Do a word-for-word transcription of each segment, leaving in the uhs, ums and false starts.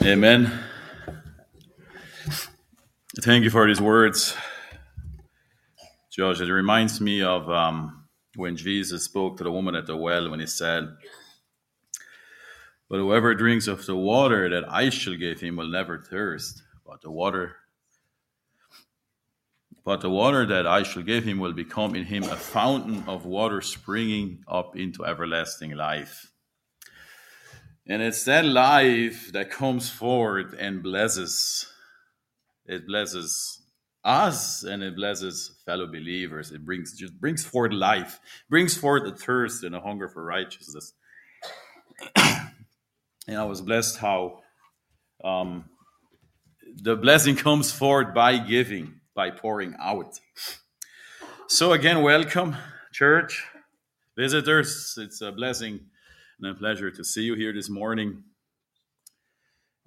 Amen. Thank you for these words, Josh. It reminds me of um, when Jesus spoke to the woman at the well when he said, "But whoever drinks of the water that I shall give him will never thirst, but the water, but the water that I shall give him will become in him a fountain of water springing up into everlasting life." And it's that life that comes forward and blesses. It blesses us and it blesses fellow believers. It brings just brings forth life, brings forth a thirst and a hunger for righteousness. And I was blessed how um, the blessing comes forth by giving, by pouring out. So again, welcome, church, visitors. It's a blessing and a pleasure to see you here this morning.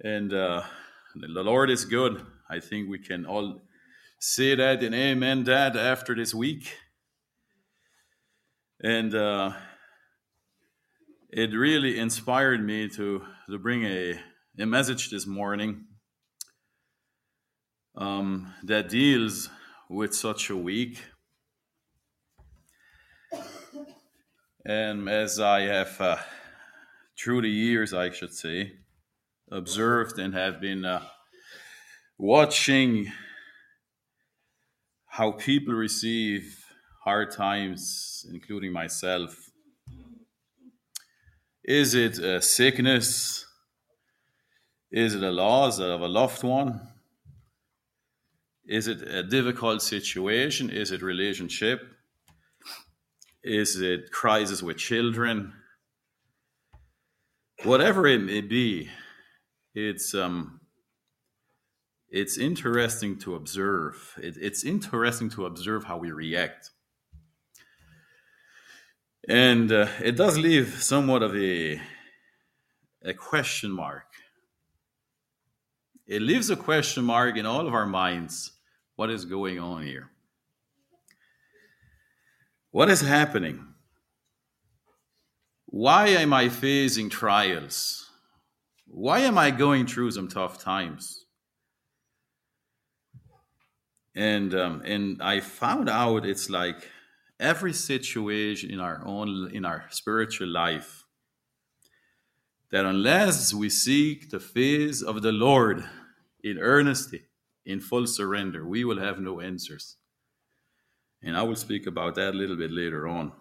And uh, the Lord is good. I think we can all say that and amen that after this week. And uh, it really inspired me to, to bring a, a message this morning um, that deals with such a week. And as I have... Uh, through the years, I should say, observed and have been uh, watching how people receive hard times, including myself. Is it a sickness? Is it a loss of a loved one? Is it a difficult situation? Is it relationship? Is it crisis with children? Whatever it may be, it's um, it's interesting to observe. It, it's interesting to observe how we react, and uh, it does leave somewhat of a a question mark. It leaves a question mark in all of our minds. What is going on here? What is happening? Why am I facing trials? Why am I going through some tough times? And um, and I found out it's like every situation in our own in our spiritual life, that unless we seek the face of the Lord in earnestly, in full surrender, we will have no answers. And I will speak about that a little bit later on.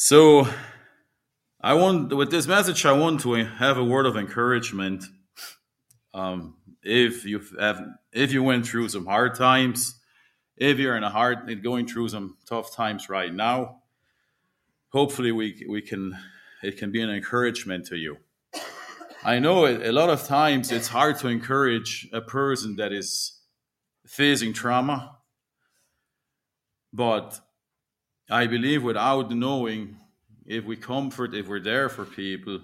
So, I want with this message, I want to have a word of encouragement. Um, if you have, if you went through some hard times, if you're in a hard, going through some tough times right now, hopefully we we can it can be an encouragement to you. I know a lot of times it's hard to encourage a person that is facing trauma, but I believe without knowing, if we comfort, if we're there for people,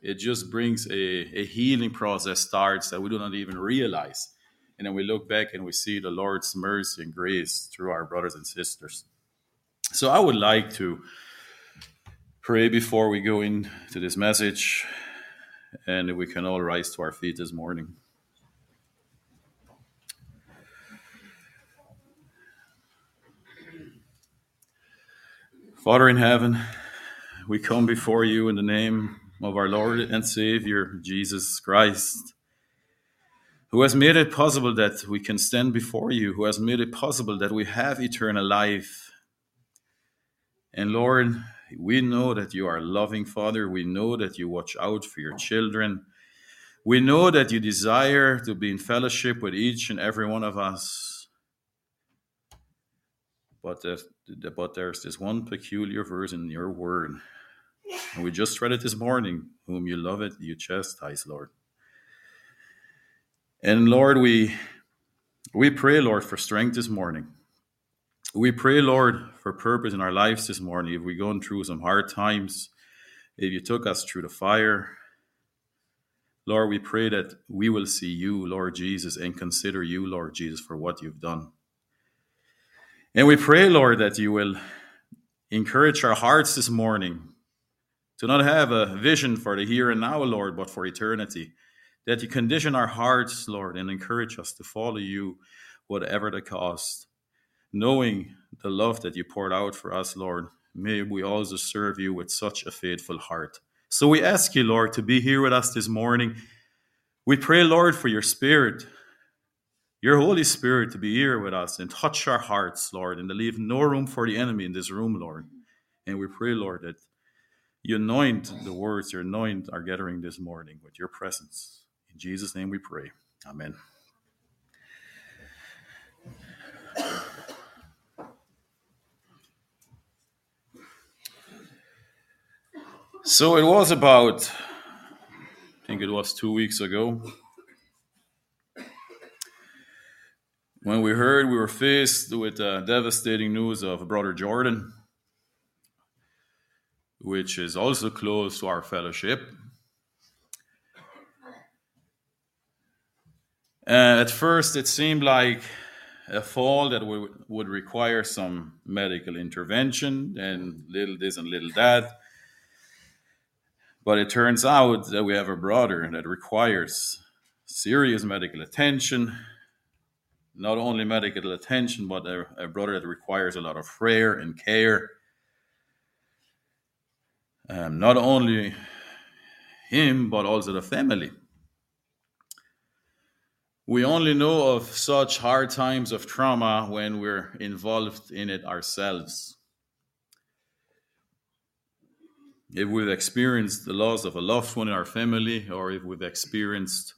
it just brings a, a healing process starts that we do not even realize. And then we look back and we see the Lord's mercy and grace through our brothers and sisters. So I would like to pray before we go into this message, and we can all rise to our feet this morning. Father in heaven, we come before you in the name of our Lord and Savior, Jesus Christ, who has made it possible that we can stand before you, who has made it possible that we have eternal life. And Lord, we know that you are a loving Father. We know that you watch out for your children. We know that you desire to be in fellowship with each and every one of us. But that But there's this one peculiar verse in your word, and we just read it this morning, whom you love it, you chastise, Lord. And Lord, we we pray, Lord, for strength this morning. We pray, Lord, for purpose in our lives this morning. If we're going through some hard times, if you took us through the fire, Lord, we pray that we will see you, Lord Jesus, and consider you, Lord Jesus, for what you've done. And we pray, Lord, that you will encourage our hearts this morning to not have a vision for the here and now, Lord, but for eternity, that you condition our hearts, Lord, and encourage us to follow you, whatever the cost. Knowing the love that you poured out for us, Lord, may we also serve you with such a faithful heart. So we ask you, Lord, to be here with us this morning. We pray, Lord, for your Spirit, your Holy Spirit, to be here with us and touch our hearts, Lord, and to leave no room for the enemy in this room, Lord. And we pray, Lord, that you anoint the words, you anoint our gathering this morning with your presence. In Jesus' name we pray. Amen. So it was about, I think it was two weeks ago, when we heard we were faced with uh, devastating news of Brother Jordan, which is also close to our fellowship. Uh, at first, it seemed like a fall that we w- would require some medical intervention and little this and little that. But it turns out that we have a brother that requires serious medical attention. Not only medical attention, but a, a brother that requires a lot of prayer and care. Um, not only him, but also the family. We only know of such hard times of trauma when we're involved in it ourselves. If we've experienced the loss of a loved one in our family, or if we've experienced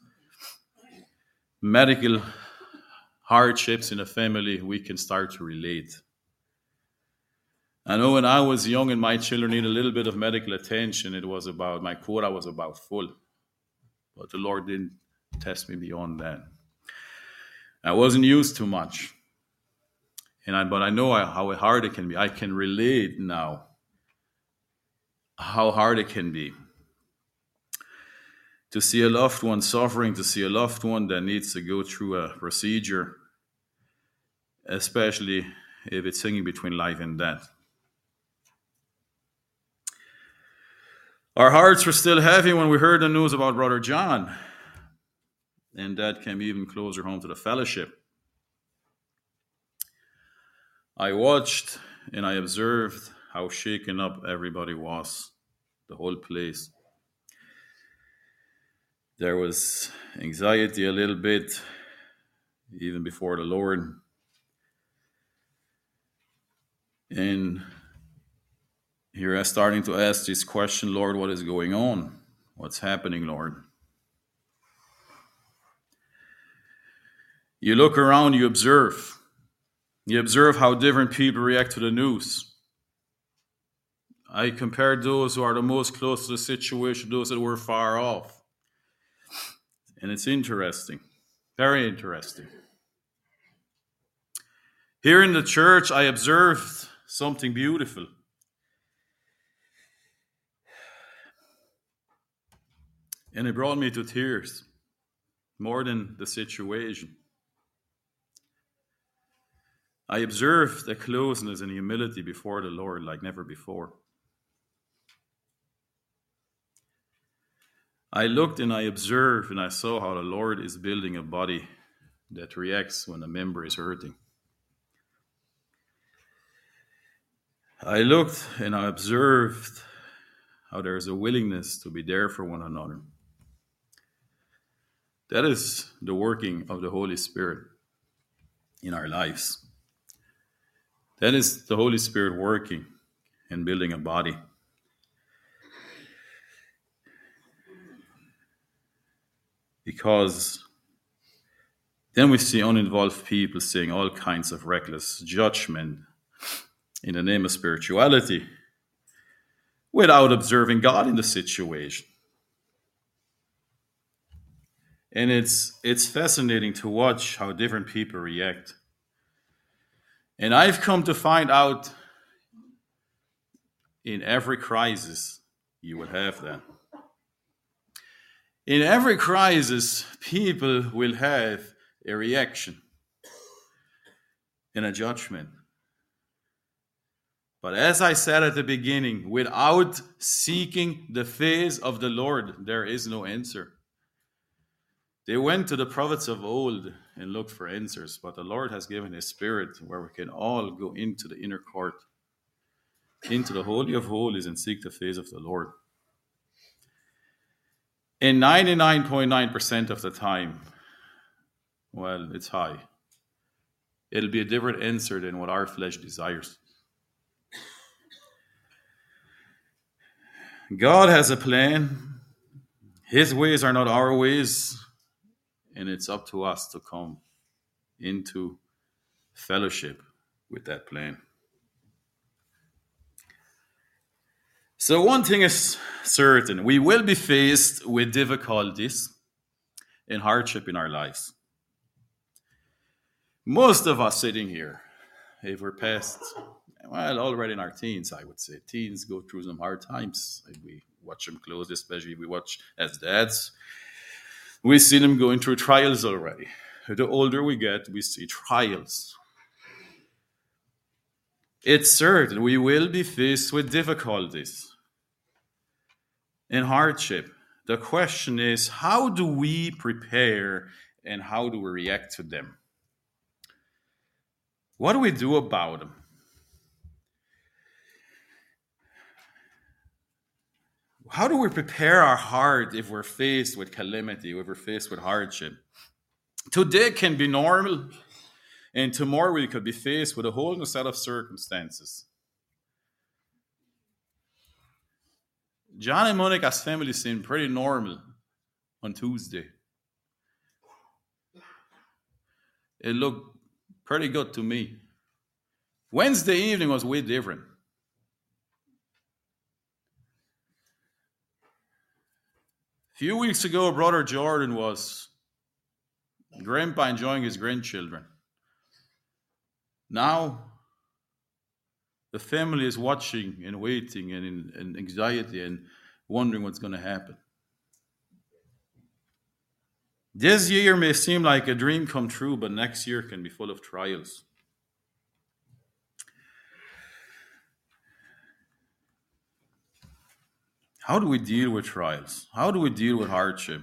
medical hardships in a family, we can start to relate. I know when I was young and my children needed a little bit of medical attention, it was about, my quota was about full. But the Lord didn't test me beyond that. I wasn't used to much. and I, But I know how hard it can be. I can relate now. How hard it can be to see a loved one suffering, to see a loved one that needs to go through a procedure, especially if it's hanging between life and death. Our hearts were still heavy when we heard the news about Brother John, and that came even closer home to the fellowship. I watched and I observed how shaken up everybody was, the whole place. There was anxiety a little bit, even before the Lord. And here I'm starting to ask this question, Lord, what is going on? What's happening, Lord? You look around, you observe. You observe how different people react to the news. I compared those who are the most close to the situation, those that were far off. And it's interesting, very interesting. Here in the church, I observed something beautiful. And it brought me to tears, more than the situation. I observed a closeness and humility before the Lord like never before. I looked and I observed and I saw how the Lord is building a body that reacts when a member is hurting. I looked and I observed how there is a willingness to be there for one another. That is the working of the Holy Spirit in our lives. That is the Holy Spirit working and building a body. Because then we see uninvolved people saying all kinds of reckless judgment in the name of spirituality without observing God in the situation. And it's it's fascinating to watch how different people react. And I've come to find out in every crisis you will have that. In every crisis, people will have a reaction and a judgment. But as I said at the beginning, without seeking the face of the Lord, there is no answer. They went to the prophets of old and looked for answers, but the Lord has given his Spirit where we can all go into the inner court, into the Holy of Holies, and seek the face of the Lord. And ninety-nine point nine percent of the time, well, it's high. It'll be a different answer than what our flesh desires. God has a plan. His ways are not our ways. And it's up to us to come into fellowship with that plan. So one thing is certain. We will be faced with difficulties and hardship in our lives. Most of us sitting here, if we're past, well, already in our teens, I would say. Teens go through some hard times. We watch them close, especially if we watch as dads. We see them going through trials already. The older we get, we see trials. It's certain we will be faced with difficulties and hardship. The question is, how do we prepare and how do we react to them? What do we do about them? How do we prepare our heart if we're faced with calamity, if we're faced with hardship? Today can be normal, and tomorrow we could be faced with a whole new set of circumstances. John and Monica's family seemed pretty normal on Tuesday. It looked pretty good to me. Wednesday evening was way different. A few weeks ago, Brother Jordan was grandpa enjoying his grandchildren. Now, the family is watching and waiting and in and anxiety and wondering what's going to happen. This year may seem like a dream come true, but next year can be full of trials. How do we deal with trials? How do we deal with hardship?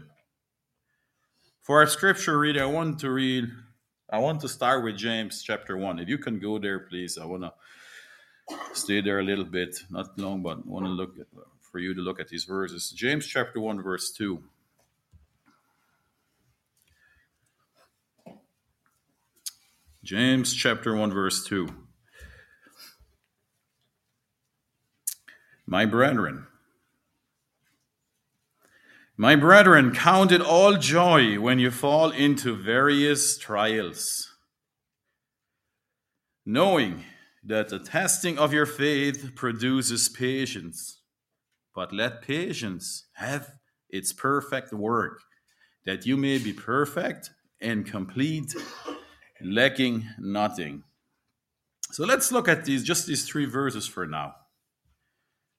For our scripture reading, I want to read, I want to start with James chapter one. If you can go there, please. I want to stay there a little bit, not long, but I want to look at, for you to look at these verses. James chapter one, verse two. James chapter one, verse two. My brethren, My brethren, count it all joy when you fall into various trials, knowing that the testing of your faith produces patience. But let patience have its perfect work, that you may be perfect and complete, lacking nothing. So let's look at these, just these three verses for now.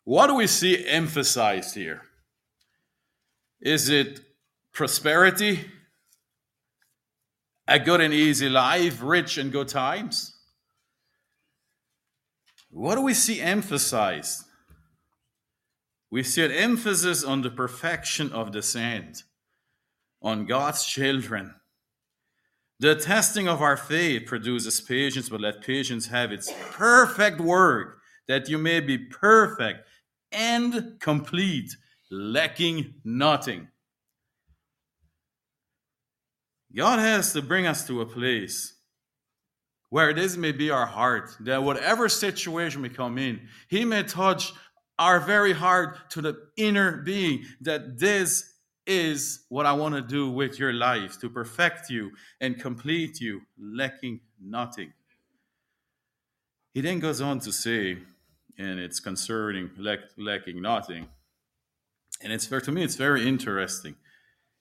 What do we see emphasized here? Is it prosperity, a good and easy life, rich and good times? What do we see emphasized? We see an emphasis on the perfection of the saint, on God's children. The testing of our faith produces patience, but let patience have its perfect work, that you may be perfect and complete, lacking nothing. God has to bring us to a place where this may be our heart, that whatever situation we come in, He may touch our very heart to the inner being, that this is what I want to do with your life, to perfect you and complete you, lacking nothing. He then goes on to say, and it's concerning lack, lacking nothing, and it's for to me, it's very interesting.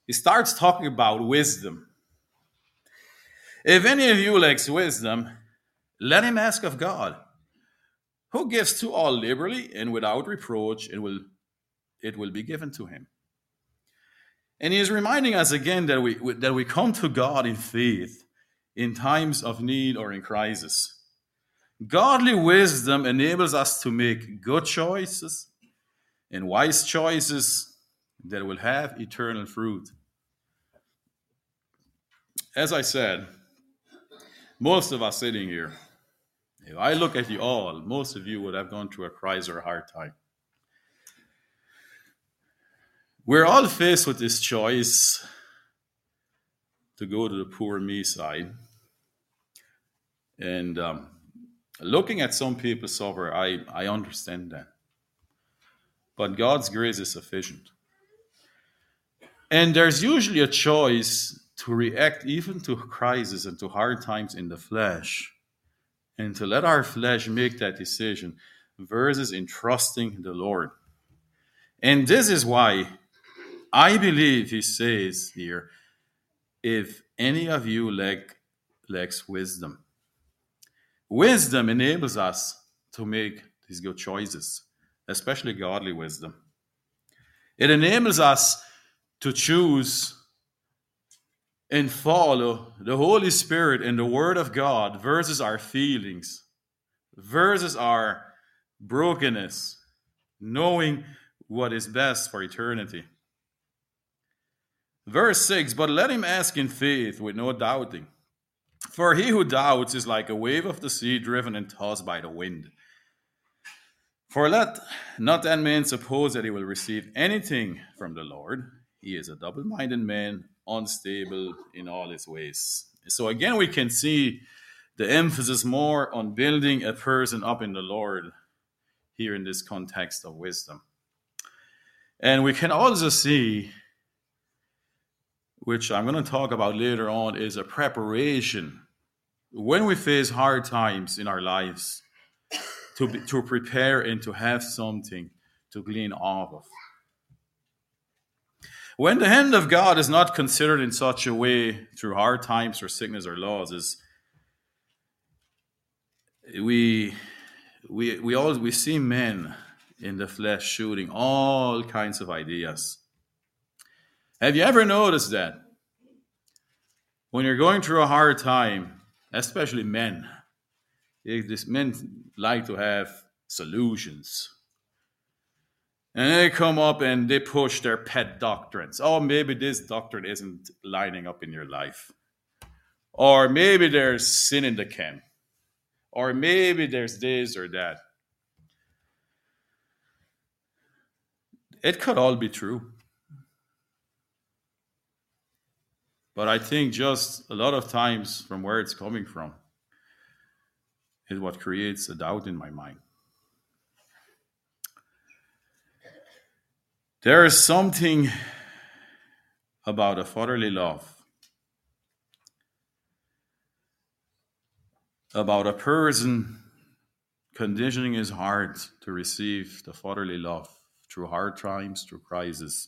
He starts talking about wisdom. If any of you lacks wisdom, let him ask of God, who gives to all liberally and without reproach, and will it will be given to him. And he is reminding us again that we that we come to God in faith in times of need or in crisis. Godly wisdom enables us to make good choices and wise choices that will have eternal fruit. As I said, most of us sitting here, if I look at you all, most of you would have gone through a crisis or a hard time. We're all faced with this choice to go to the poor me side. And um, looking at some people suffer, I, I understand that. But God's grace is sufficient. And there's usually a choice to react even to crises and to hard times in the flesh, and to let our flesh make that decision versus entrusting the Lord. And this is why I believe he says here, if any of you lack, lacks wisdom. Wisdom enables us to make these good choices, especially godly wisdom. It enables us to choose and follow the Holy Spirit and the Word of God versus our feelings, versus our brokenness, knowing what is best for eternity. Verse six, but let him ask in faith with no doubting. For he who doubts is like a wave of the sea driven and tossed by the wind. For let not that man suppose that he will receive anything from the Lord. He is a double-minded man, unstable in all his ways. So again, we can see the emphasis more on building a person up in the Lord here in this context of wisdom. And we can also see, which I'm going to talk about later on, is a preparation when we face hard times in our lives to be, to prepare and to have something to glean off of. When the hand of God is not considered in such a way through hard times or sickness or losses, we we we always we see men in the flesh shooting all kinds of ideas. Have you ever noticed that? When you're going through a hard time, especially men, these men like to have solutions. And they come up and they push their pet doctrines. Oh, maybe this doctrine isn't lining up in your life. Or maybe there's sin in the camp. Or maybe there's this or that. It could all be true. But I think just a lot of times from where it's coming from is what creates a doubt in my mind. There is something about a fatherly love, about a person conditioning his heart to receive the fatherly love through hard times, through crises,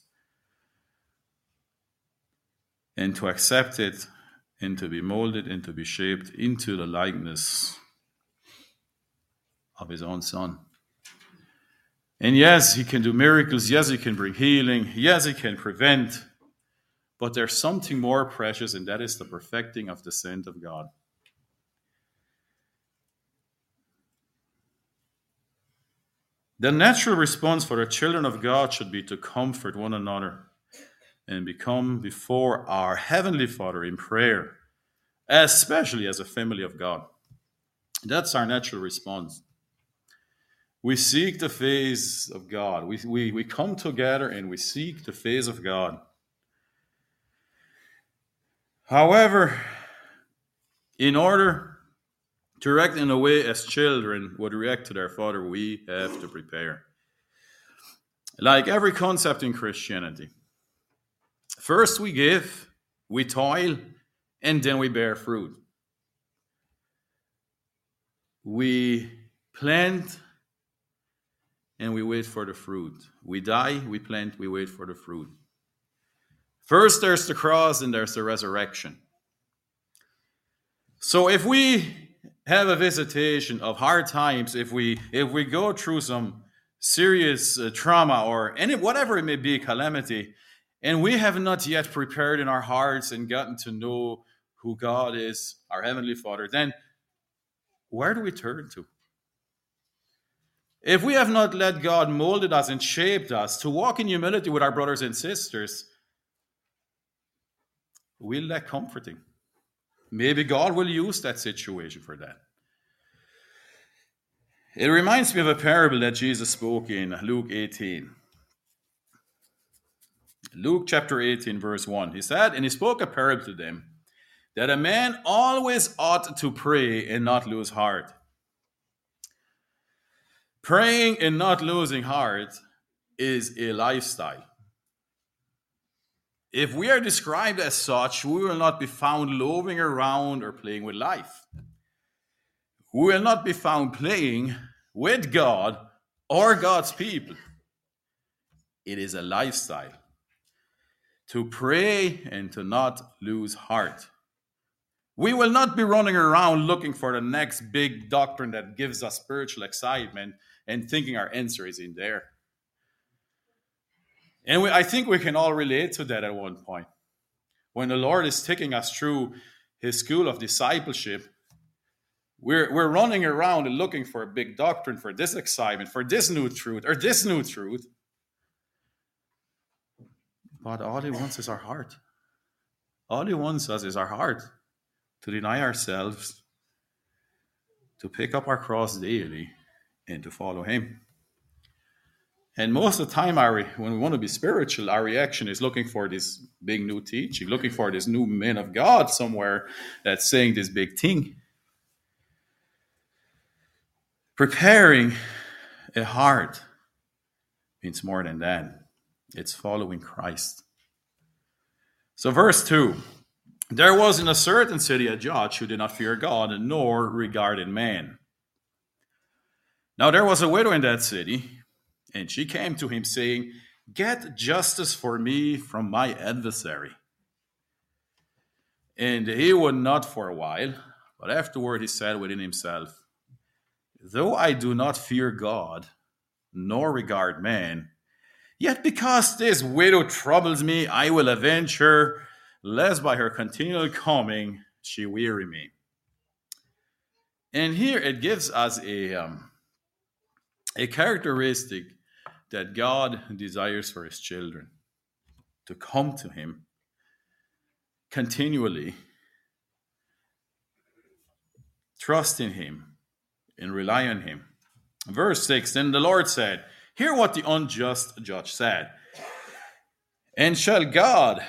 and to accept it, and to be molded, and to be shaped into the likeness of his own Son. And yes, he can do miracles. Yes, he can bring healing. Yes, he can prevent. But there's something more precious, and that is the perfecting of the saint of God. The natural response for the children of God should be to comfort one another and become before our Heavenly Father in prayer, especially as a family of God. That's our natural response. We seek the face of God. We, we, we come together and we seek the face of God. However, in order to react in a way as children would react to their Father, we have to prepare. Like every concept in Christianity, first we give, we toil, and then we bear fruit. We plant and we wait for the fruit. We die, we plant, we wait for the fruit. First there's the cross and there's the resurrection. So if we have a visitation of hard times, if we if we go through some serious uh, trauma or any whatever it may be, calamity, and we have not yet prepared in our hearts and gotten to know who God is, our Heavenly Father, then where do we turn to? If we have not let God molded us and shaped us to walk in humility with our brothers and sisters, we lack comforting. Maybe God will use that situation for that. It reminds me of a parable that Jesus spoke in Luke eighteen. Luke chapter eighteen, verse one. He said, and he spoke a parable to them, that a man always ought to pray and not lose heart. Praying and not losing heart is a lifestyle. If we are described as such, we will not be found loafing around or playing with life. We will not be found playing with God or God's people. It is a lifestyle to pray and to not lose heart. We will not be running around looking for the next big doctrine that gives us spiritual excitement and thinking our answer is in there. And we, I think we can all relate to that at one point. When the Lord is taking us through his school of discipleship, we're, we're running around and looking for a big doctrine, for this excitement, for this new truth, or this new truth. But all he wants is our heart. All he wants us is our heart. To deny ourselves, to pick up our cross daily, and to follow him. And most of the time, our, when we want to be spiritual, our reaction is looking for this big new teaching, looking for this new man of God somewhere that's saying this big thing. Preparing a heart means more than that. It's following Christ. So verse two. There was in a certain city a judge who did not fear God, nor regarded man. Now there was a widow in that city, and she came to him, saying, "Get justice for me from my adversary." And he would not for a while, but afterward he said within himself, "Though I do not fear God, nor regard man, yet because this widow troubles me, I will avenge her, lest by her continual coming she weary me." And here it gives us a, um, a characteristic that God desires for his children, to come to him continually, trust in him, and rely on him. Verse six, then the Lord said, "Hear what the unjust judge said. And shall God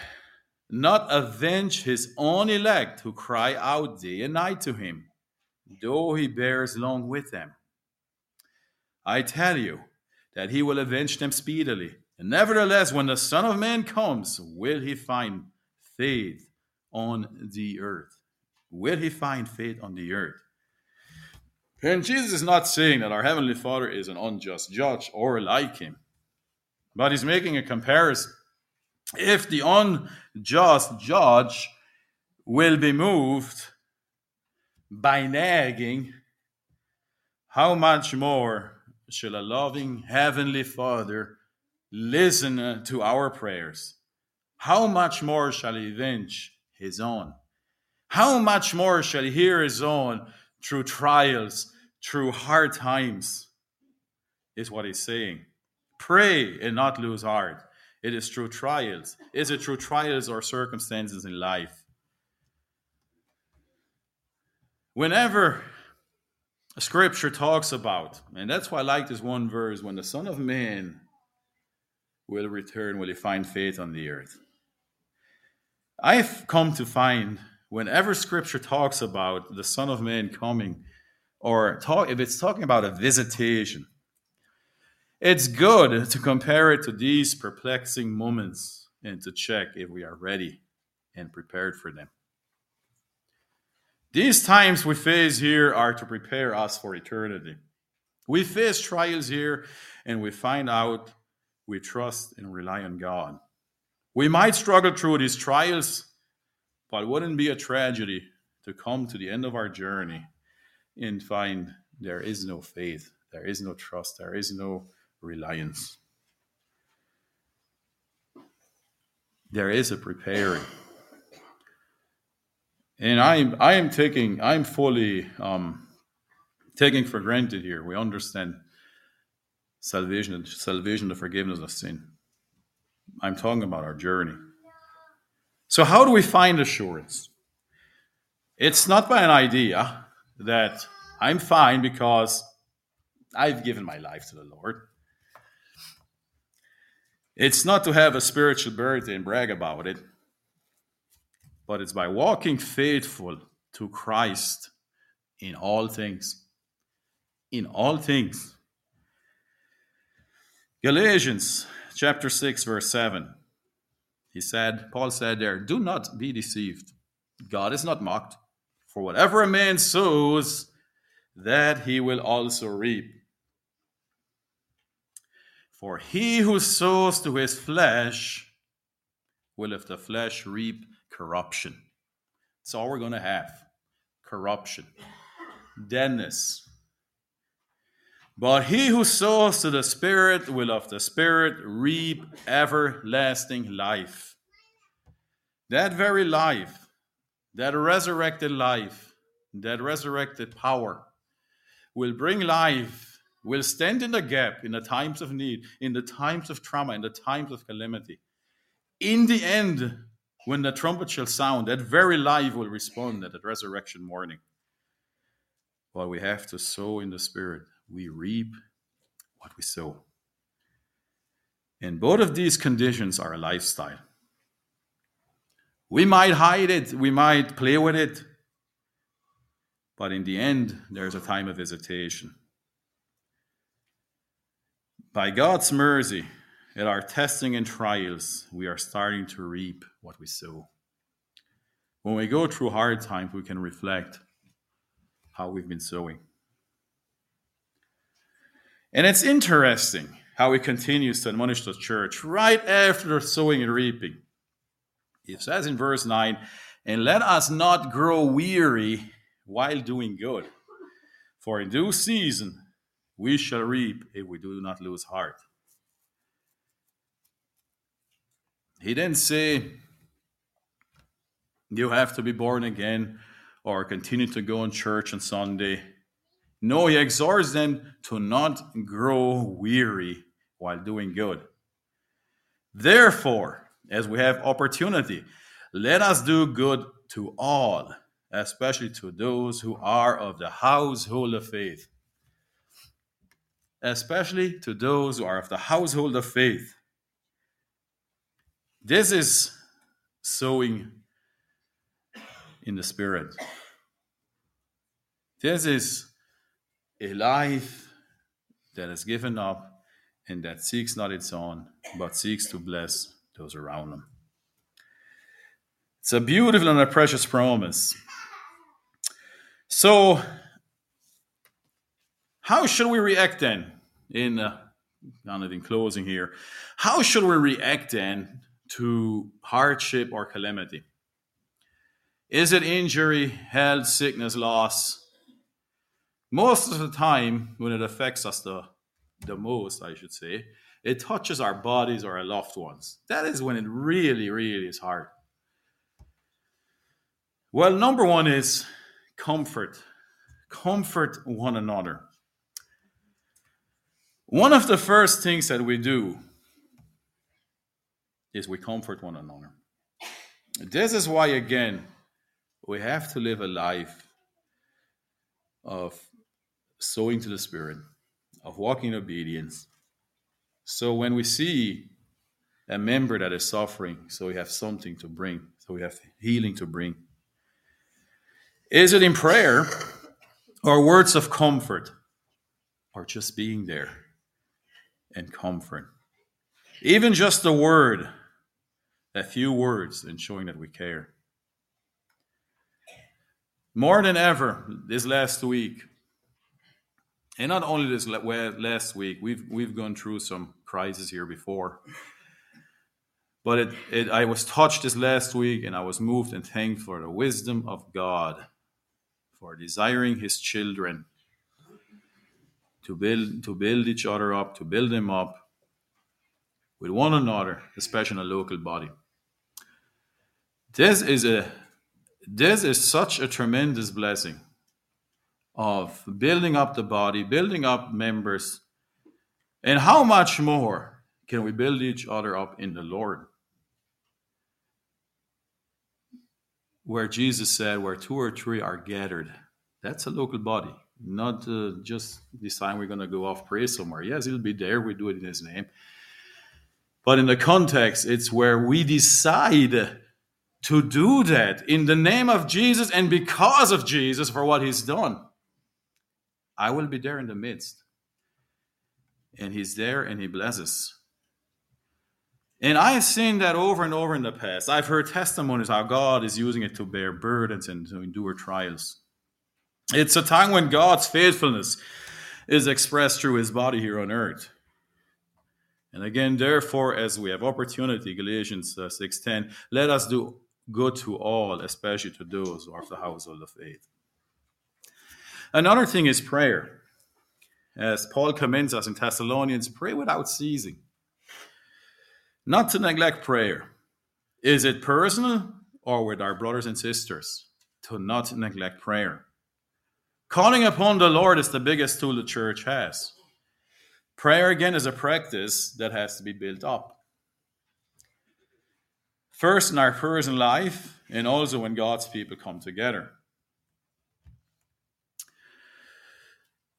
not avenge his own elect who cry out day and night to him, though he bears long with them? I tell you that he will avenge them speedily. And nevertheless, when the Son of Man comes, will he find faith on the earth?" Will he find faith on the earth? And Jesus is not saying that our Heavenly Father is an unjust judge or like him, but he's making a comparison. If the unjust judge will be moved by nagging, how much more shall a loving Heavenly Father listen to our prayers? How much more shall he avenge his own? How much more shall he hear his own through trials, through hard times, is what he's saying. Pray and not lose heart. It is through trials. Is it through trials or circumstances in life? Whenever Scripture talks about, and that's why I like this one verse, when the Son of Man will return, will he find faith on the earth? I've come to find whenever Scripture talks about the Son of Man coming, or talk, if it's talking about a visitation, it's good to compare it to these perplexing moments and to check if we are ready and prepared for them. These times we face here are to prepare us for eternity. We face trials here and we find out we trust and rely on God. We might struggle through these trials, but wouldn't it be a tragedy to come to the end of our journey and find there is no faith, there is no trust, there is no reliance. There is a preparing, and I'm I am taking I'm fully um, taking for granted here. We understand salvation, salvation, the forgiveness of sin. I'm talking about our journey. So how do we find assurance? It's not by an idea that I'm fine because I've given my life to the Lord. It's not to have a spiritual birthday and brag about it, but it's by walking faithful to Christ in all things. In all things. Galatians chapter six, verse seven. He said, Paul said there, do not be deceived. God is not mocked. For whatever a man sows, that he will also reap. For he who sows to his flesh will of the flesh reap corruption. That's all we're going to have. Corruption. Deadness. But he who sows to the Spirit will of the Spirit reap everlasting life. That very life, that resurrected life, that resurrected power will bring life. Will stand in the gap in the times of need, in the times of trauma, in the times of calamity. In the end, when the trumpet shall sound, that very life will respond at that resurrection morning. While we have to sow in the Spirit, we reap what we sow. And both of these conditions are a lifestyle. We might hide it, we might play with it, but in the end, there's a time of visitation. By God's mercy, at our testing and trials, we are starting to reap what we sow. When we go through hard times, we can reflect how we've been sowing. And it's interesting how he continues to admonish the church right after sowing and reaping. It says in verse nine, and let us not grow weary while doing good, for in due season we shall reap if we do not lose heart. He didn't say, you have to be born again or continue to go in church on Sunday. No, he exhorts them to not grow weary while doing good. Therefore, as we have opportunity, let us do good to all, especially to those who are of the household of faith. Especially to those who are of the household of faith. This is sowing in the Spirit. This is a life that is given up and that seeks not its own, but seeks to bless those around them. It's a beautiful and a precious promise. So, how should we react then? In uh, kind of in closing here, how should we react then to hardship or calamity? Is it injury, health, sickness, loss? Most of the time, when it affects us the, the most, I should say, it touches our bodies or our loved ones. That is when it really, really is hard. Well, number one is comfort. Comfort one another. One of the first things that we do is we comfort one another. This is why, again, we have to live a life of sowing to the Spirit, of walking in obedience. So when we see a member that is suffering, so we have something to bring, so we have healing to bring. Is it in prayer or words of comfort or just being there? And comfort. Even just a word, a few words, and showing that we care. More than ever, this last week, and not only this last week, we've we've gone through some crises here before. But it, it I was touched this last week, and I was moved and thanked for the wisdom of God, for desiring His children. To build, to build each other up, to build them up with one another, especially in a local body. This is a, this is such a tremendous blessing of building up the body, building up members, And how much more can we build each other up in the Lord? Where Jesus said, where two or three are gathered, that's a local body. Not uh, just this time we're going to go off pray somewhere. Yes, it'll be there. We do it in his name. But in the context, it's where we decide to do that in the name of Jesus and because of Jesus for what he's done. I will be there in the midst. And he's there and he blesses. And I've seen that over and over in the past. I've heard testimonies how God is using it to bear burdens and to endure trials. It's a time when God's faithfulness is expressed through his body here on earth. And again, therefore, as we have opportunity, Galatians six ten, let us do good to all, especially to those who are of the household of faith. Another thing is prayer. As Paul commends us in Thessalonians, pray without ceasing. Not to neglect prayer. Is it personal or with our brothers and sisters? To not neglect prayer. Calling upon the Lord is the biggest tool the church has. Prayer, again, is a practice that has to be built up. First in our personal life, and also when God's people come together.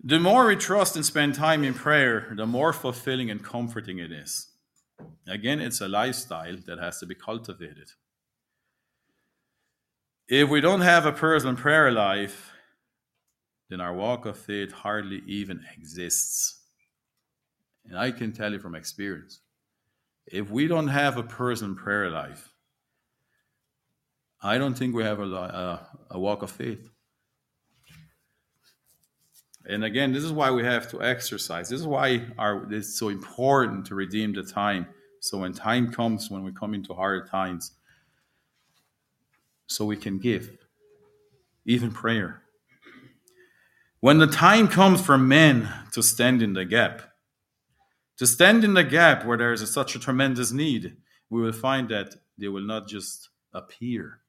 The more we trust and spend time in prayer, the more fulfilling and comforting it is. Again, it's a lifestyle that has to be cultivated. If we don't have a personal prayer life, then our walk of faith hardly even exists. And I can tell you from experience, if we don't have a personal prayer life, I don't think we have a, a, a walk of faith. And again, this is why we have to exercise. This is why our, it's so important to redeem the time. So when time comes, when we come into hard times, so we can give, even prayer. When the time comes for men to stand in the gap, to stand in the gap where there is a, such a tremendous need, we will find that they will not just appear.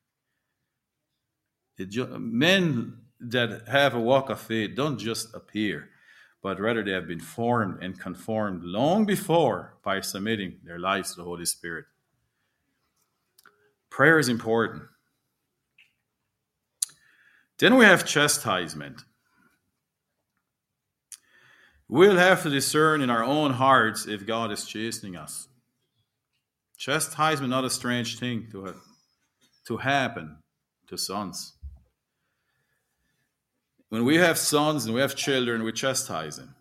It ju- men... that have a walk of faith don't just appear, but rather they have been formed and conformed long before by submitting their lives to the Holy Spirit. Prayer is important. Then we have chastisement. We'll have to discern in our own hearts if God is chastening us. Chastisement, not a strange thing to have, to happen to sons. When we have sons and we have children, we chastise them.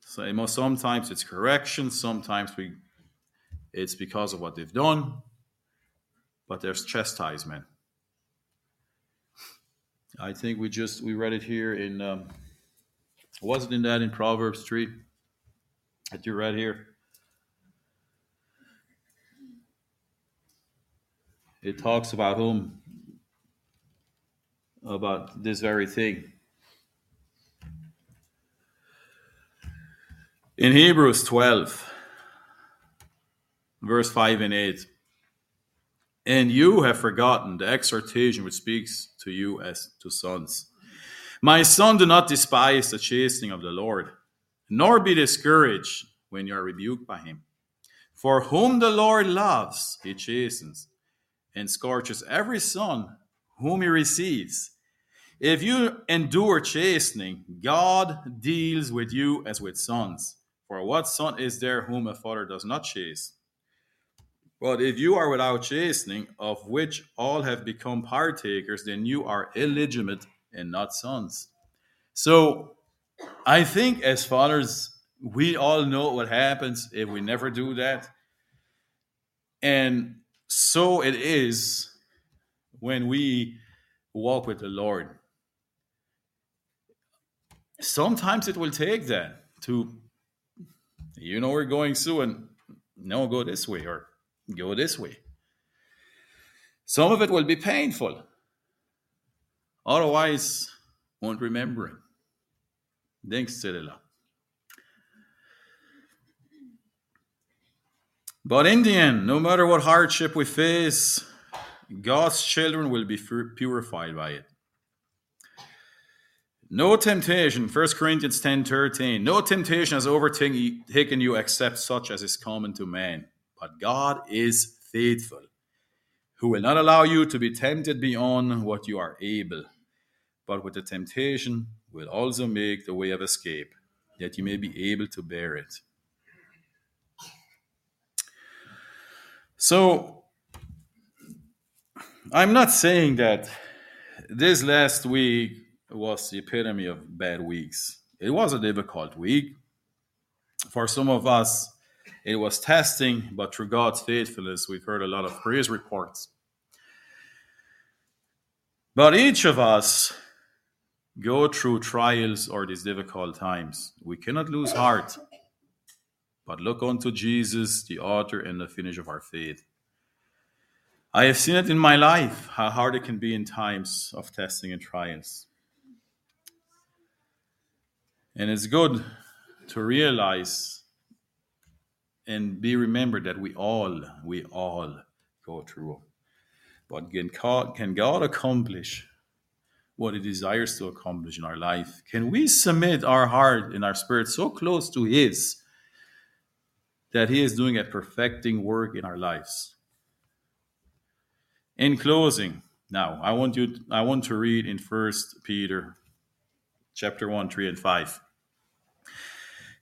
So you know, sometimes it's correction, sometimes we, it's because of what they've done, but there's chastisement. I think we just, we read it here in, um, was it in that in Proverbs three that you read here? It talks about whom? About this very thing. In Hebrews twelve, verse five and eight, and you have forgotten the exhortation which speaks to you as to sons. My son, do not despise the chastening of the Lord, nor be discouraged when you are rebuked by him. For whom the Lord loves, he chastens, and scourges every son whom he receives. If you endure chastening, God deals with you as with sons. For what son is there whom a father does not chasten? But if you are without chastening, of which all have become partakers, then you are illegitimate and not sons. So I think as fathers, we all know what happens if we never do that. And so it is when we walk with the Lord. Sometimes it will take that to, you know, we're going through and no, go this way or go this way. Some of it will be painful. Otherwise, won't remember it. Thanks, Celila. But in the end, no matter what hardship we face, God's children will be purified by it. No temptation, First Corinthians ten thirteen. No temptation has overtaken you except such as is common to man. But God is faithful, who will not allow you to be tempted beyond what you are able, but with the temptation will also make the way of escape, that you may be able to bear it. So, I'm not saying that this last week was the epitome of bad weeks. It was a difficult week. For some of us, it was testing, but through God's faithfulness, we've heard a lot of praise reports. But each of us go through trials or these difficult times. We cannot lose heart, but look unto Jesus, the author and the finisher of our faith. I have seen it in my life, how hard it can be in times of testing and trials. And it's good to realize and be remembered that we all, we all go through. But can God, can God accomplish what He desires to accomplish in our life? Can we submit our heart and our spirit so close to His that He is doing a perfecting work in our lives? In closing, now I want you, I want to read in First Peter chapter one, three, and five.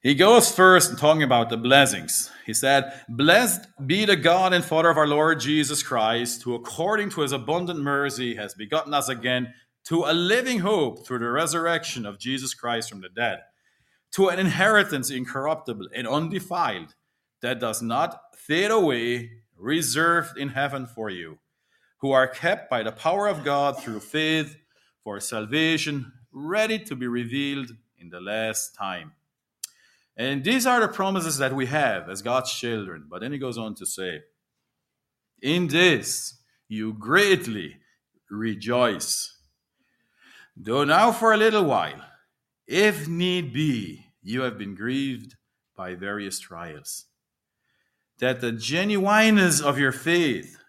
He goes first talking about the blessings. He said, "Blessed be the God and Father of our Lord Jesus Christ, who according to His abundant mercy has begotten us again to a living hope through the resurrection of Jesus Christ from the dead, to an inheritance incorruptible and undefiled that does not fade away, reserved in heaven for you, who are kept by the power of God through faith for salvation, ready to be revealed in the last time." And these are the promises that we have as God's children. But then he goes on to say, "In this you greatly rejoice, though now for a little while, if need be, you have been grieved by various trials, that the genuineness of your faith,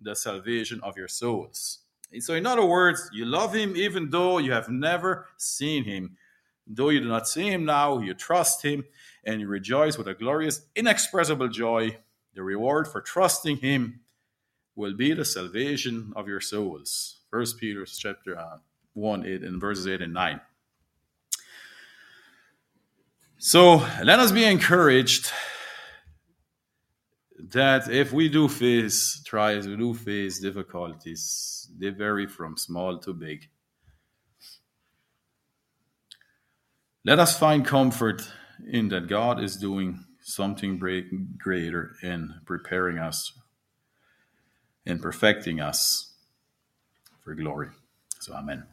the salvation of your souls." And so in other words, you love him even though you have never seen him. Though you do not see him now, you trust him, and you rejoice with a glorious, inexpressible joy. The reward for trusting him will be the salvation of your souls. First Peter chapter one, eight, and verses eight and nine. So let us be encouraged that if we do face trials, we do face difficulties. They vary from small to big. Let us find comfort in that God is doing something greater in preparing us and perfecting us for glory. So, amen.